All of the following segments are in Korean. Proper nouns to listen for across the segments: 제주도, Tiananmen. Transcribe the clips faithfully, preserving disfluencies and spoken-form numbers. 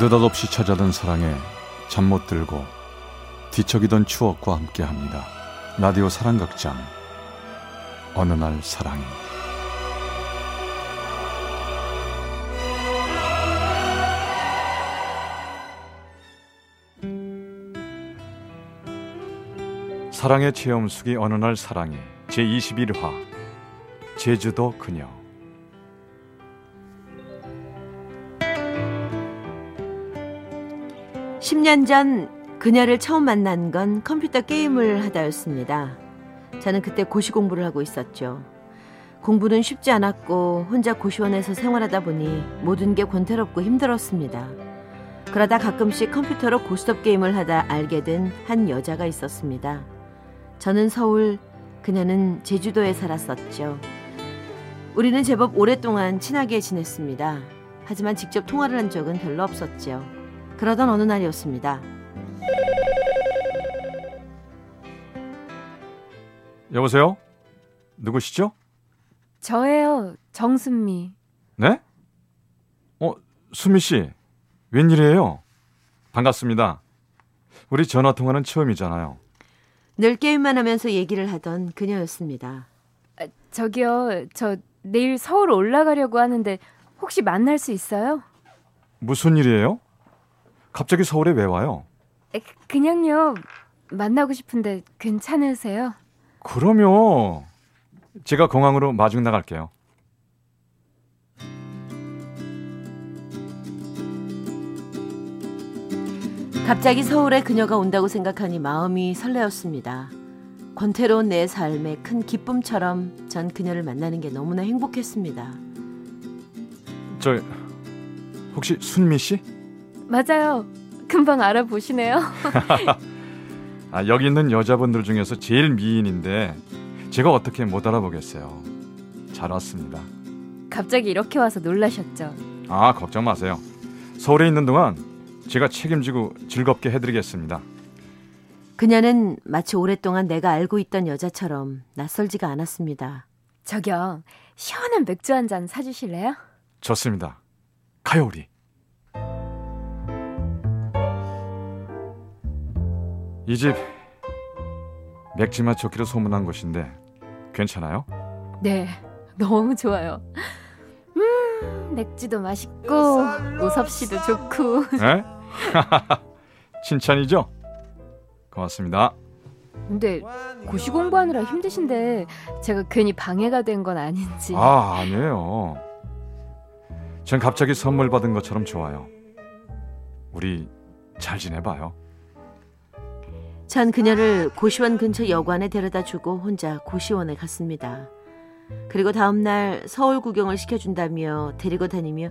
느닷없이 찾아든 사랑에 잠 못 들고 뒤척이던 추억과 함께합니다. 라디오 사랑극장 어느 날 사랑이. 사랑의 체험수기 어느 날 사랑이 제이십일 화 제주도 그녀. 십 년 전 그녀를 처음 만난 건 컴퓨터 게임을 하다였습니다. 저는 그때 고시 공부를 하고 있었죠. 공부는 쉽지 않았고 혼자 고시원에서 생활하다 보니 모든 게 곤태롭고 힘들었습니다. 그러다 가끔씩 컴퓨터로 고스톱 게임을 하다 알게 된 한 여자가 있었습니다. 저는 서울, 그녀는 제주도에 살았었죠. 우리는 제법 오랫동안 친하게 지냈습니다. 하지만 직접 통화를 한 적은 별로 없었죠. 그러던 어느 날이었습니다. 여보세요? 누구시죠? 저예요. 정순미. 네? 어, 수미 씨. 웬일이에요? 반갑습니다. 우리 전화통화는 처음이잖아요. 늘 게임만 하면서 얘기를 하던 그녀였습니다. 아, 저기요. 저 내일 서울 올라가려고 하는데 혹시 만날 수 있어요? 무슨 일이에요? 갑자기 서울에 왜 와요? 그냥요. 만나고 싶은데 괜찮으세요? 그럼요. 제가 공항으로 마중 나갈게요. 갑자기 서울에 그녀가 온다고 생각하니 마음이 설레었습니다. 권태로운 내 삶의 큰 기쁨처럼 전 그녀를 만나는 게 너무나 행복했습니다. 저 혹시 순미 씨? 맞아요. 금방 알아보시네요. 아, 여기 있는 여자분들 중에서 제일 미인인데 제가 어떻게 못 알아보겠어요. 잘 왔습니다. 갑자기 이렇게 와서 놀라셨죠? 아, 걱정 마세요. 서울에 있는 동안 제가 책임지고 즐겁게 해드리겠습니다. 그녀는 마치 오랫동안 내가 알고 있던 여자처럼 낯설지가 않았습니다. 저기요. 시원한 맥주 한 잔 사주실래요? 좋습니다. 가요 우리. 이 집 맥주맛 좋기로 소문난 곳인데 괜찮아요? 네, 너무 좋아요. 음, 맥주도 맛있고 우섭씨도 좋고. 네? 칭찬이죠? 고맙습니다. 근데 고시 공부하느라 힘드신데 제가 괜히 방해가 된 건 아닌지. 아, 아니에요. 전 갑자기 선물 받은 것처럼 좋아요. 우리 잘 지내봐요. 전 그녀를 고시원 근처 여관에 데려다주고 혼자 고시원에 갔습니다. 그리고 다음날 서울 구경을 시켜준다며 데리고 다니며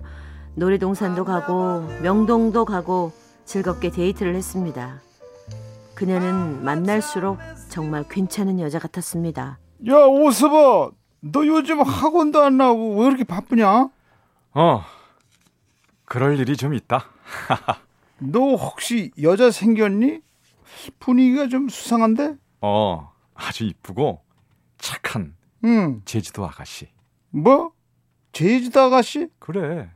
놀이동산도 가고 명동도 가고 즐겁게 데이트를 했습니다. 그녀는 만날수록 정말 괜찮은 여자 같았습니다. 야, 오스바, 너 요즘 학원도 안 나오고 왜 이렇게 바쁘냐? 어, 그럴 일이 좀 있다. 너 혹시 여자 생겼니? 분위기가 좀 수상한데? 어, 아주 이쁘고 착한 음. 제주도 아가씨. 뭐? 제주도 아가씨? 그래.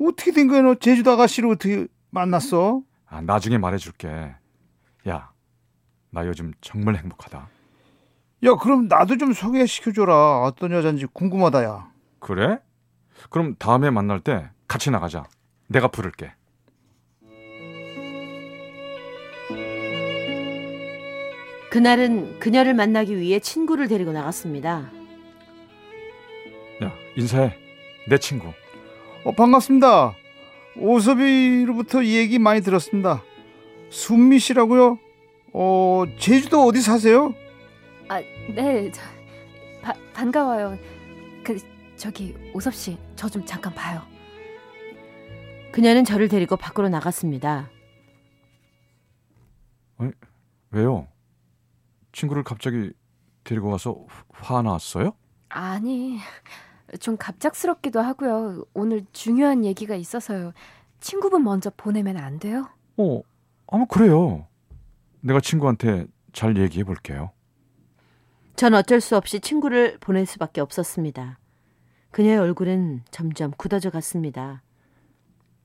어떻게 된 거야 너? 제주도 아가씨를 어떻게 만났어? 아, 나중에 말해줄게. 야, 나 요즘 정말 행복하다. 야, 그럼 나도 좀 소개시켜줘라. 어떤 여잔지 궁금하다. 야, 그래? 그럼 다음에 만날 때 같이 나가자. 내가 부를게. 그날은 그녀를 만나기 위해 친구를 데리고 나갔습니다. 야, 인사해. 내 친구. 어, 반갑습니다. 오섭이로부터 얘기 많이 들었습니다. 순미 씨라고요? 어, 제주도 어디 사세요? 아, 네. 저, 바, 반가워요. 그, 저기 오섭 씨, 저 좀 잠깐 봐요. 그녀는 저를 데리고 밖으로 나갔습니다. 아니, 왜요? 친구를 갑자기 데리고 와서 화났어요? 아니, 좀 갑작스럽기도 하고요. 오늘 중요한 얘기가 있어서요. 친구분 먼저 보내면 안 돼요? 어, 아마 그래요. 내가 친구한테 잘 얘기해 볼게요. 전 어쩔 수 없이 친구를 보낼 수밖에 없었습니다. 그녀의 얼굴은 점점 굳어져 갔습니다.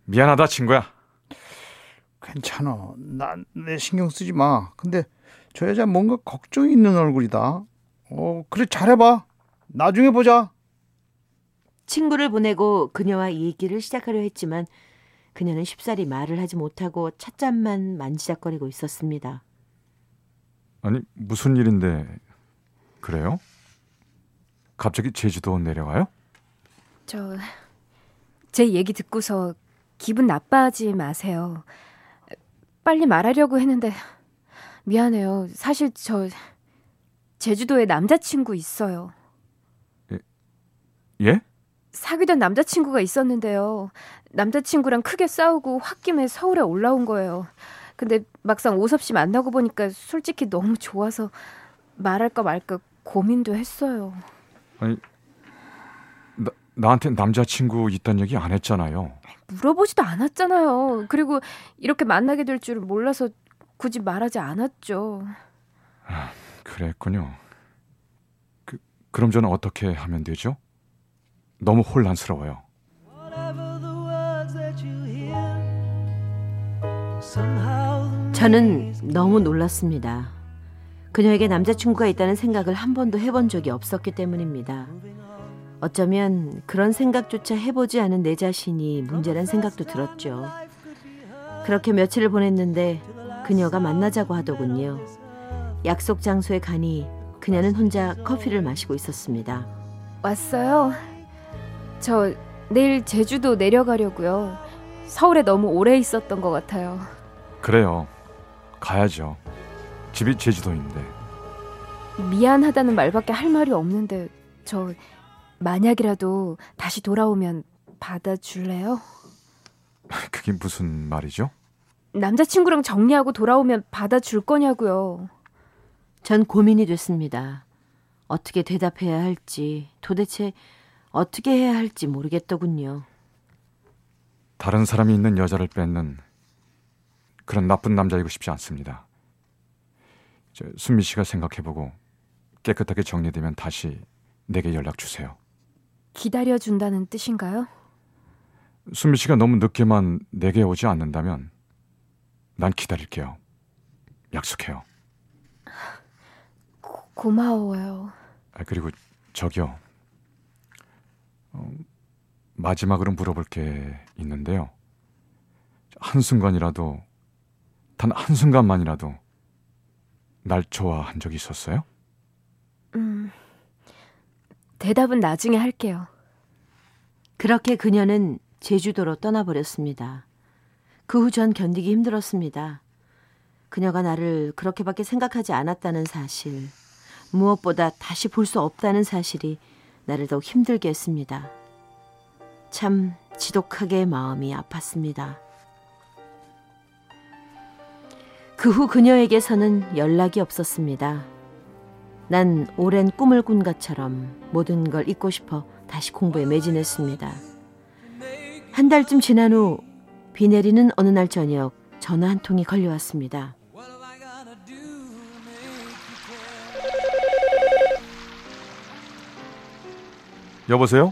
미안하다, 친구야. 괜찮아. 난 내 신경 쓰지 마. 근데 저 여자 뭔가 걱정이 있는 얼굴이다. 어, 그래 잘해봐. 나중에 보자. 친구를 보내고 그녀와 이 얘기를 시작하려 했지만 그녀는 쉽사리 말을 하지 못하고 찻잔만 만지작거리고 있었습니다. 아니 무슨 일인데 그래요? 갑자기 제주도 내려가요? 저 제 얘기 듣고서 기분 나빠하지 마세요. 빨리 말하려고 했는데 미안해요. 사실 저 제주도에 남자친구 있어요. 예? 예? 사귀던 남자친구가 있었는데요. 남자친구랑 크게 싸우고 홧김에 서울에 올라온 거예요. 근데 막상 오섭 씨 만나고 보니까 솔직히 너무 좋아서 말할까 말까 고민도 했어요. 아니, 나, 나한테 남자친구 있다는 얘기 안 했잖아요. 물어보지도 않았잖아요. 그리고 이렇게 만나게 될 줄은 몰라서 굳이 말하지 않았죠. 아, 그랬군요. 그, 그럼 저는 어떻게 하면 되죠? 너무 혼란스러워요. 저는 너무 놀랐습니다. 그녀에게 남자친구가 있다는 생각을 한 번도 해본 적이 없었기 때문입니다. 어쩌면 그런 생각조차 해보지 않은 내 자신이 문제란 생각도 들었죠. 그렇게 며칠을 보냈는데 그녀가 만나자고 하더군요. 약속 장소에 가니 그녀는 혼자 커피를 마시고 있었습니다. 왔어요? 저 내일 제주도 내려가려고요. 서울에 너무 오래 있었던 것 같아요. 그래요. 가야죠. 집이 제주도인데. 미안하다는 말밖에 할 말이 없는데 저 만약이라도 다시 돌아오면 받아줄래요? 그게 무슨 말이죠? 남자친구랑 정리하고 돌아오면 받아줄 거냐고요. 전 고민이 됐습니다. 어떻게 대답해야 할지 도대체 어떻게 해야 할지 모르겠더군요. 다른 사람이 있는 여자를 뺏는 그런 나쁜 남자이고 싶지 않습니다. 저, 순미 씨가 생각해보고 깨끗하게 정리되면 다시 내게 연락 주세요. 기다려준다는 뜻인가요? 순미 씨가 너무 늦게만 내게 오지 않는다면 난 기다릴게요. 약속해요. 고, 고마워요. 아, 그리고 저기요. 어, 마지막으로 물어볼 게 있는데요. 한순간이라도, 단 한순간만이라도 날 좋아한 적이 있었어요? 음, 대답은 나중에 할게요. 그렇게 그녀는 제주도로 떠나버렸습니다. 그 후 전 견디기 힘들었습니다. 그녀가 나를 그렇게밖에 생각하지 않았다는 사실, 무엇보다 다시 볼 수 없다는 사실이 나를 더욱 힘들게 했습니다. 참 지독하게 마음이 아팠습니다. 그 후 그녀에게서는 연락이 없었습니다. 난 오랜 꿈을 꾼 것처럼 모든 걸 잊고 싶어 다시 공부에 매진했습니다. 한 달쯤 지난 후 비 내리는 어느 날 저녁 전화 한 통이 걸려왔습니다. 여보세요?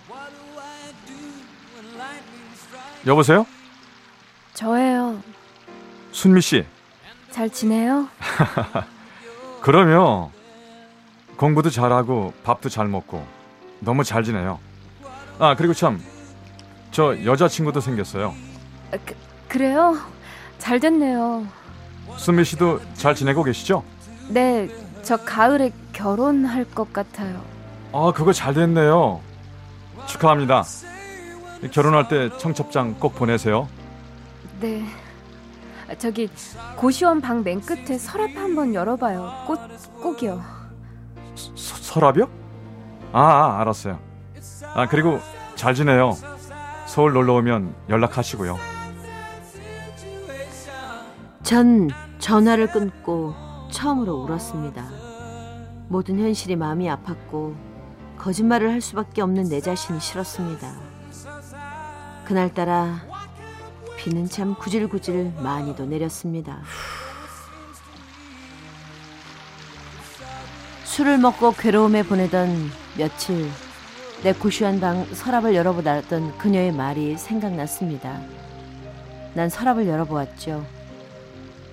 여보세요? 저예요. 순미 씨. 잘 지내요? 그럼요. 공부도 잘하고 밥도 잘 먹고 너무 잘 지내요. 아, 그리고 참 저 여자친구도 생겼어요. 아, 그, 그래요? 잘 됐네요. 순미 씨도 잘 지내고 계시죠? 네, 저 가을에 결혼할 것 같아요. 아, 그거 잘 됐네요. 축하합니다. 결혼할 때 청첩장 꼭 보내세요. 네. 저기 고시원 방 맨 끝에 서랍 한번 열어봐요. 꽃, 꼭이요. 서, 서랍이요? 아, 아, 알았어요. 아, 그리고 잘 지내요. 서울 놀러오면 연락하시고요. 전 전화를 끊고 처음으로 울었습니다. 모든 현실이 마음이 아팠고 거짓말을 할 수밖에 없는 내 자신이 싫었습니다. 그날따라 비는 참 구질구질 많이도 내렸습니다. 술을 먹고 괴로움에 보내던 며칠, 내 고시원 방 서랍을 열어보다 했던 그녀의 말이 생각났습니다. 난 서랍을 열어보았죠.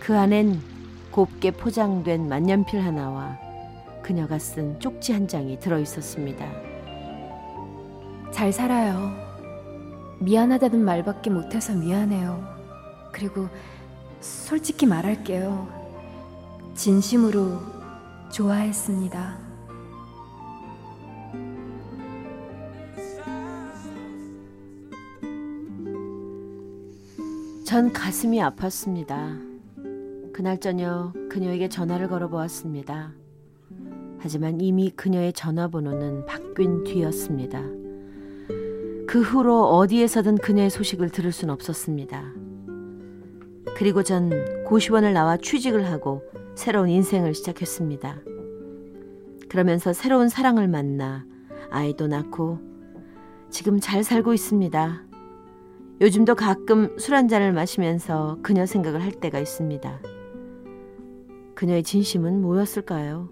그 안엔 곱게 포장된 만년필 하나와 그녀가 쓴 쪽지 한 장이 들어있었습니다. 잘 살아요. 미안하다는 말밖에 못해서 미안해요. 그리고 솔직히 말할게요. 진심으로 좋아했습니다. 전 가슴이 아팠습니다. 그날 저녁 그녀에게 전화를 걸어보았습니다. 하지만 이미 그녀의 전화번호는 바뀐 뒤였습니다. 그 후로 어디에서든 그녀의 소식을 들을 순 없었습니다. 그리고 전 고시원을 나와 취직을 하고 새로운 인생을 시작했습니다. 그러면서 새로운 사랑을 만나 아이도 낳고 지금 잘 살고 있습니다. 요즘도 가끔 술 한 잔을 마시면서 그녀 생각을 할 때가 있습니다. 그녀의 진심은 뭐였을까요?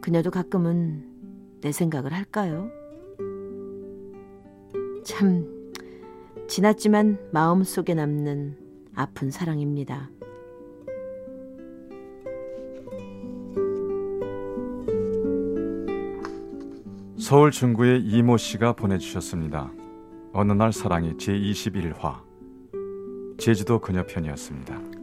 그녀도 가끔은 내 생각을 할까요? 참 지났지만 마음속에 남는 아픈 사랑입니다. 서울 중구의 이모 씨가 보내주셨습니다. 어느 날 사랑이 제이십일 화 제주도 그녀편이었습니다.